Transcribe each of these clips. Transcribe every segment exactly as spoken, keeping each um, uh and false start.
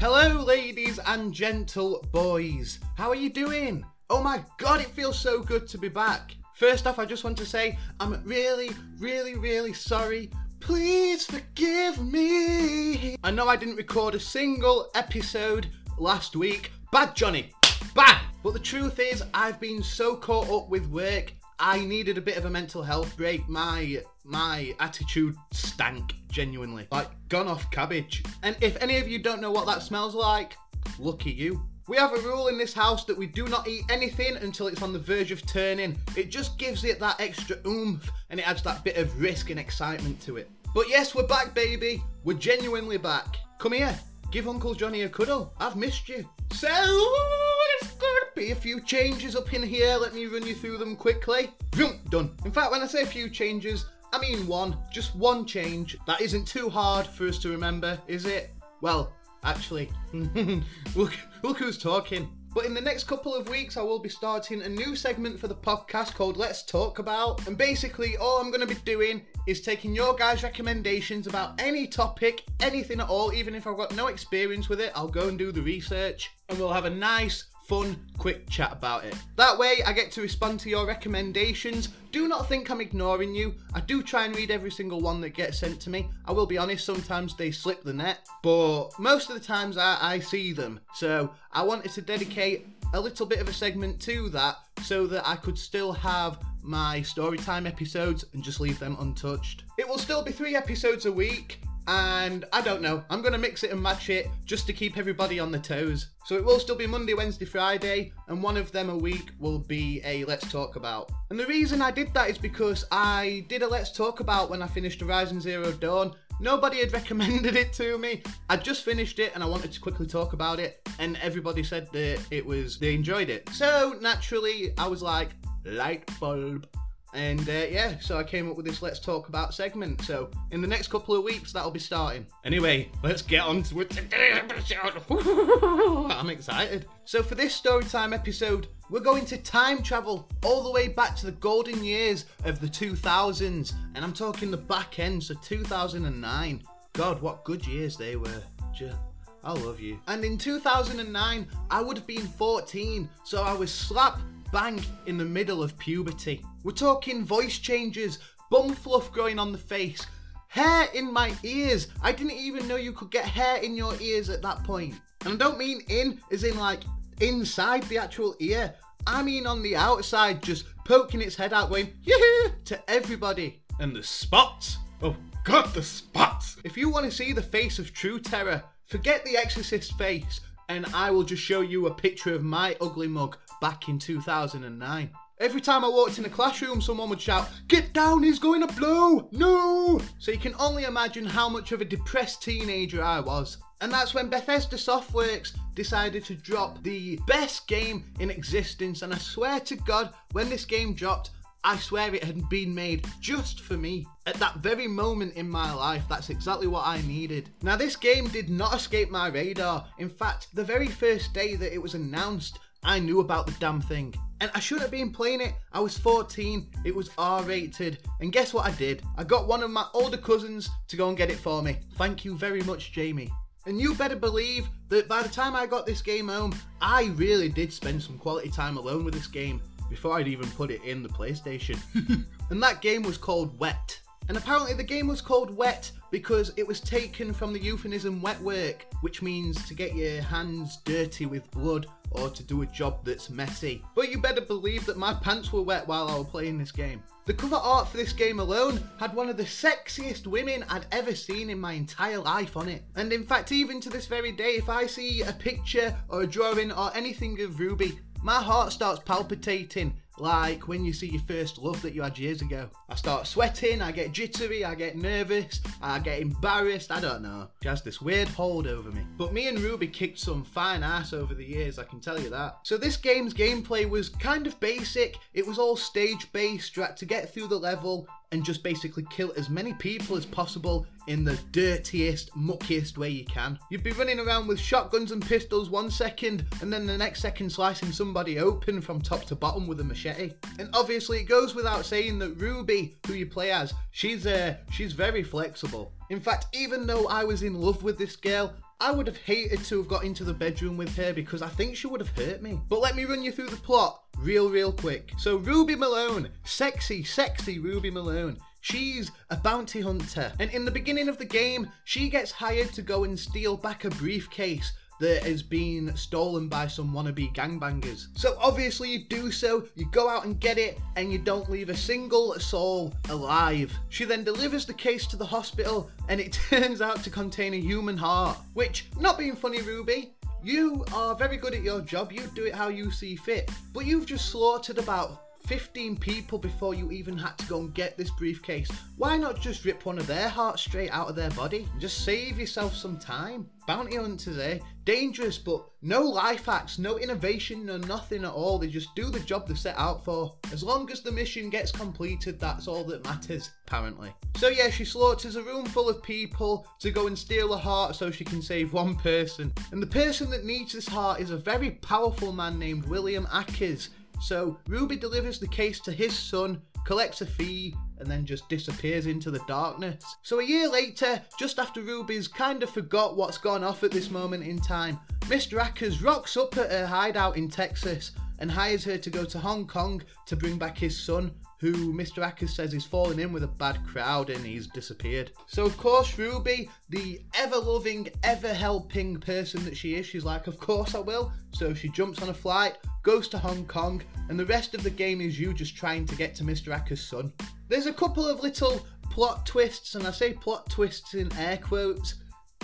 Hello ladies and gentle boys, how are you doing? Oh my god, it feels so good to be back. First off, I just want to say I'm really, really, really sorry. Please forgive me. I know I didn't record a single episode last week. Bad Johnny, bad. But the truth is I've been so caught up with work, I needed a bit of a mental health break. My, my attitude stank, genuinely. Like, gone off cabbage. And if any of you don't know what that smells like, lucky you. We have a rule in this house that we do not eat anything until it's on the verge of turning. It just gives it that extra oomph and it adds that bit of risk and excitement to it. But yes, we're back, baby. We're genuinely back. Come here, give Uncle Johnny a cuddle. I've missed you. So, it's gonna be a few changes up in here. Let me run you through them quickly. Vroom, done. In fact, when I say a few changes, I mean one, just one change. That isn't too hard for us to remember, is it? Well, actually, look, look who's talking. But in the next couple of weeks, I will be starting a new segment for the podcast called Let's Talk About. And basically, all I'm going to be doing is taking your guys' recommendations about any topic, anything at all. Even if I've got no experience with it, I'll go and do the research. And we'll have a nice, fun, quick chat about it. That way, I get to respond to your recommendations. Do not think I'm ignoring you. I do try and read every single one that gets sent to me. I will be honest, sometimes they slip the net, but most of the times I, I see them. So I wanted to dedicate a little bit of a segment to that so that I could still have my story time episodes and just leave them untouched. It will still be three episodes a week. And I don't know, I'm going to mix it and match it just to keep everybody on their toes. So it will still be Monday, Wednesday, Friday, and one of them a week will be a Let's Talk About. And the reason I did that is because I did a Let's Talk About when I finished Horizon Zero Dawn. Nobody had recommended it to me. I just finished it and I wanted to quickly talk about it, and everybody said that it was, they enjoyed it. So naturally, I was like, light bulb. And uh, yeah, so I came up with this Let's Talk About segment. So in the next couple of weeks, that'll be starting. Anyway, let's get on to today's episode. I'm excited. So for this storytime episode, we're going to time travel all the way back to the golden years of the two thousands. And I'm talking the back end, so two thousand nine. God, what good years they were. Just... I love you. And in two thousand nine, I would have been fourteen, so I was slap bang in the middle of puberty. We're talking voice changes, bum fluff growing on the face, hair in my ears. I didn't even know you could get hair in your ears at that point. And I don't mean in, as in like inside the actual ear. I mean on the outside, just poking its head out going, yoo-hoo, to everybody. And the spots. Oh God, the spots. If you want to see the face of true terror, forget the Exorcist face, and I will just show you a picture of my ugly mug back in two thousand nine. Every time I walked in a classroom, someone would shout, "Get down, he's going to blow! No!" So you can only imagine how much of a depressed teenager I was. And that's when Bethesda Softworks decided to drop the best game in existence, and I swear to God, when this game dropped, I swear it had been made just for me. At that very moment in my life, that's exactly what I needed. Now this game did not escape my radar. In fact, the very first day that it was announced, I knew about the damn thing. And I shouldn't have been playing it. I was fourteen, it was R rated. And guess what I did? I got one of my older cousins to go and get it for me. Thank you very much, Jamie. And you better believe that by the time I got this game home, I really did spend some quality time alone with this game before I'd even put it in the PlayStation. And that game was called Wet. And apparently the game was called Wet because it was taken from the euphemism wet work, which means to get your hands dirty with blood or to do a job that's messy. But you better believe that my pants were wet while I was playing this game. The cover art for this game alone had one of the sexiest women I'd ever seen in my entire life on it. And in fact, even to this very day, if I see a picture or a drawing or anything of Ruby, my heart starts palpitating, like when you see your first love that you had years ago. I start sweating, I get jittery, I get nervous, I get embarrassed, I don't know. She has this weird hold over me. But me and Ruby kicked some fine ass over the years, I can tell you that. So this game's gameplay was kind of basic. It was all stage-based. You had to get through the level and just basically kill as many people as possible in the dirtiest, muckiest way you can. You'd be running around with shotguns and pistols one second, and then the next second slicing somebody open from top to bottom with a machete. And obviously it goes without saying that Ruby, who you play as, she's, uh, she's very flexible. In fact, even though I was in love with this girl, I would have hated to have got into the bedroom with her because I think she would have hurt me. But let me run you through the plot real, real quick. So Ruby Malone, sexy, sexy Ruby Malone. She's a bounty hunter. And in the beginning of the game, she gets hired to go and steal back a briefcase that has been stolen by some wannabe gangbangers. So obviously you do so, you go out and get it, and you don't leave a single soul alive. She then delivers the case to the hospital, and it turns out to contain a human heart. Which, not being funny, Ruby, you are very good at your job, you do it how you see fit, but you've just slaughtered about fifteen people before you even had to go and get this briefcase. Why not just rip one of their hearts straight out of their body? Just save yourself some time. Bounty hunters, eh? Dangerous, but no life hacks, no innovation, no nothing at all. They just do the job they're set out for. As long as the mission gets completed, that's all that matters, apparently. So yeah, she slaughters a room full of people to go and steal a heart so she can save one person. And the person that needs this heart is a very powerful man named William Akers. So Ruby delivers the case to his son, collects a fee, and then just disappears into the darkness. So a year later, just after Ruby's kind of forgot what's gone off at this moment in time, Mister Akers rocks up at her hideout in Texas and hires her to go to Hong Kong to bring back his son, who Mister Akers says is falling in with a bad crowd and he's disappeared. So of course Ruby, the ever-loving, ever-helping person that she is, she's like, of course I will. So she jumps on a flight, goes to Hong Kong, and the rest of the game is you just trying to get to Mister Akers' son. There's a couple of little plot twists, and I say plot twists in air quotes.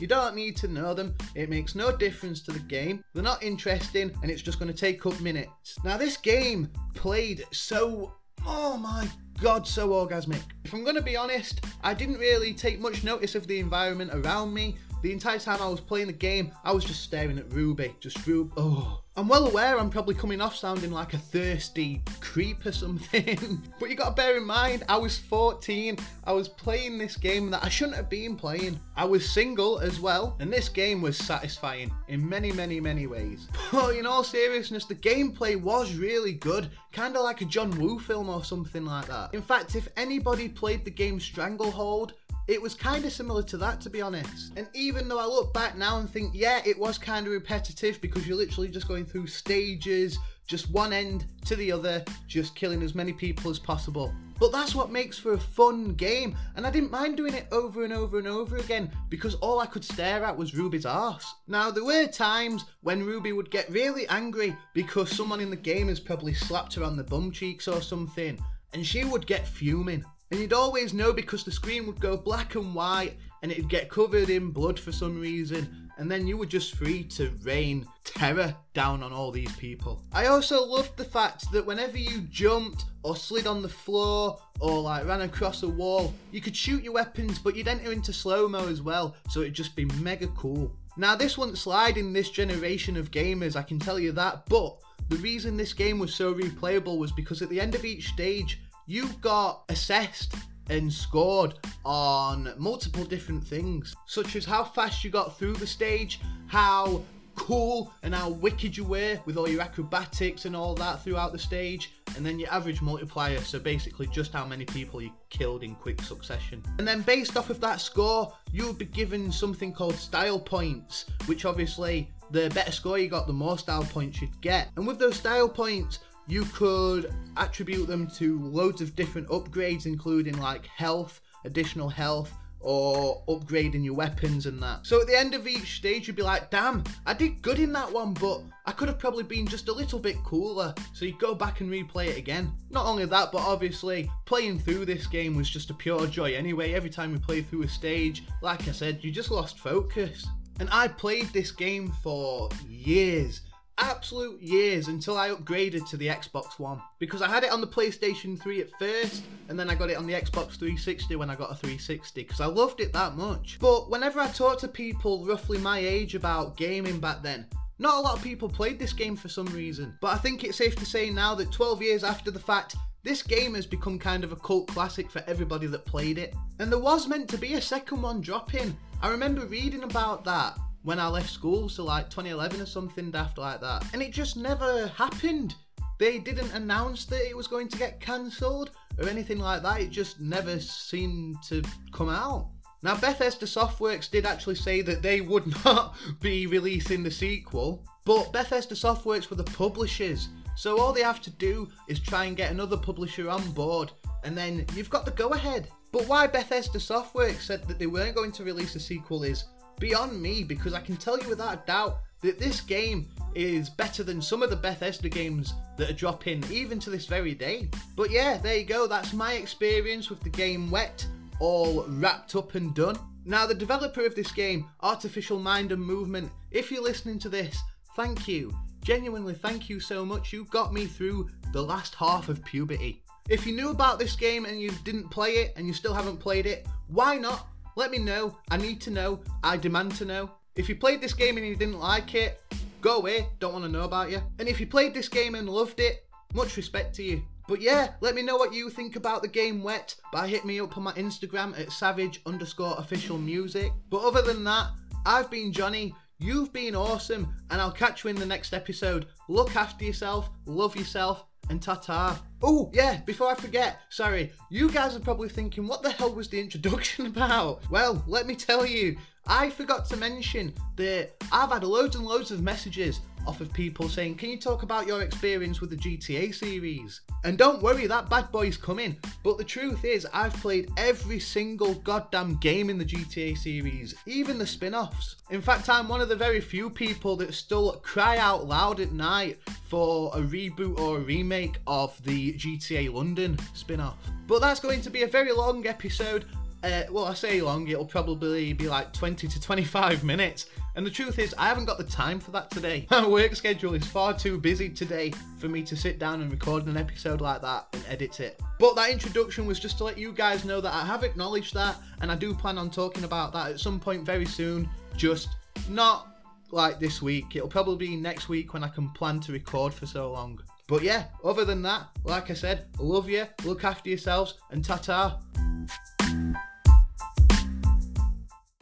You don't need to know them, it makes no difference to the game, they're not interesting, and it's just going to take up minutes. Now this game played so, oh my god, so orgasmic. If I'm going to be honest, I didn't really take much notice of the environment around me. The entire time I was playing the game, I was just staring at Ruby. Just Ruby. Oh. I'm well aware I'm probably coming off sounding like a thirsty creep or something. But you gotta bear in mind, I was fourteen. I was playing this game that I shouldn't have been playing. I was single as well. And this game was satisfying in many, many, many ways. But in all seriousness, the gameplay was really good. Kind of like a John Woo film or something like that. In fact, if anybody played the game Stranglehold, it was kind of similar to that, to be honest. And even though I look back now and think, yeah, it was kind of repetitive because you're literally just going through stages, just one end to the other, just killing as many people as possible. But that's what makes for a fun game, and I didn't mind doing it over and over and over again because all I could stare at was Ruby's arse. Now there were times when Ruby would get really angry because someone in the game has probably slapped her on the bum cheeks or something, and she would get fuming. And you'd always know because the screen would go black and white and it'd get covered in blood for some reason, and then you were just free to rain terror down on all these people. I also loved the fact that whenever you jumped or slid on the floor or like ran across a wall, you could shoot your weapons but you'd enter into slow-mo as well, so it'd just be mega cool. Now this wouldn't slide in this generation of gamers, I can tell you that, but the reason this game was so replayable was because at the end of each stage, you got assessed and scored on multiple different things, such as how fast you got through the stage, how cool and how wicked you were with all your acrobatics and all that throughout the stage, and then your average multiplier, so basically just how many people you killed in quick succession. And then based off of that score, you would be given something called style points, which obviously the better score you got, the more style points you'd get. And with those style points, you could attribute them to loads of different upgrades, including like health, additional health, or upgrading your weapons and that. So at the end of each stage, you'd be like, damn, I did good in that one, but I could have probably been just a little bit cooler. So you go back and replay it again. Not only that, but obviously playing through this game was just a pure joy anyway. Every time you play through a stage, like I said, you just lost focus. And I played this game for years. Absolute years, until I upgraded to the Xbox One, because I had it on the PlayStation three at first, and then I got it on the Xbox three sixty when I got a three sixty, because I loved it that much. But whenever I talk to people roughly my age about gaming back then, not a lot of people played this game for some reason. But I think it's safe to say now that twelve years after the fact, this game has become kind of a cult classic for everybody that played it. And there was meant to be a second one dropping. I remember reading about that when I left school, so like twenty eleven or something daft like that. And it just never happened. They didn't announce that it was going to get cancelled or anything like that. It just never seemed to come out. Now, Bethesda Softworks did actually say that they would not be releasing the sequel, but Bethesda Softworks were the publishers, so all they have to do is try and get another publisher on board, and then you've got the go-ahead. But why Bethesda Softworks said that they weren't going to release a sequel is beyond me, because I can tell you without a doubt that this game is better than some of the Bethesda games that are dropping even to this very day. But yeah, there you go, that's my experience with the game Wet, all wrapped up and done. Now, the developer of this game, Artificial Mind and Movement, if you're listening to this, thank you. Genuinely, thank you so much. You got me through the last half of puberty. If you knew about this game and you didn't play it, and you still haven't played it, why not? Let me know. I need to know. I demand to know. If you played this game and you didn't like it, go away. Don't want to know about you. And if you played this game and loved it, much respect to you. But yeah, let me know what you think about the game Wet by hitting me up on my Instagram at savage underscore official music. But other than that, I've been Johnny, you've been awesome, and I'll catch you in the next episode. Look after yourself, love yourself, and ta-ta. Oh yeah, before I forget, sorry, you guys are probably thinking, what the hell was the introduction about? Well, let me tell you, I forgot to mention that I've had loads and loads of messages off of people saying, can you talk about your experience with the G T A series? And don't worry, that bad boy's coming. But the truth is, I've played every single goddamn game in the G T A series, even the spin-offs. In fact, I'm one of the very few people that still cry out loud at night for a reboot or a remake of the G T A London spin-off. But that's going to be a very long episode. Uh, well, I say long, it'll probably be like twenty to twenty-five minutes. And the truth is, I haven't got the time for that today. My work schedule is far too busy today for me to sit down and record an episode like that and edit it. But that introduction was just to let you guys know that I have acknowledged that, and I do plan on talking about that at some point very soon, just not like this week. It'll probably be next week when I can plan to record for so long. But yeah, other than that, like I said, love you, look after yourselves, and ta-ta.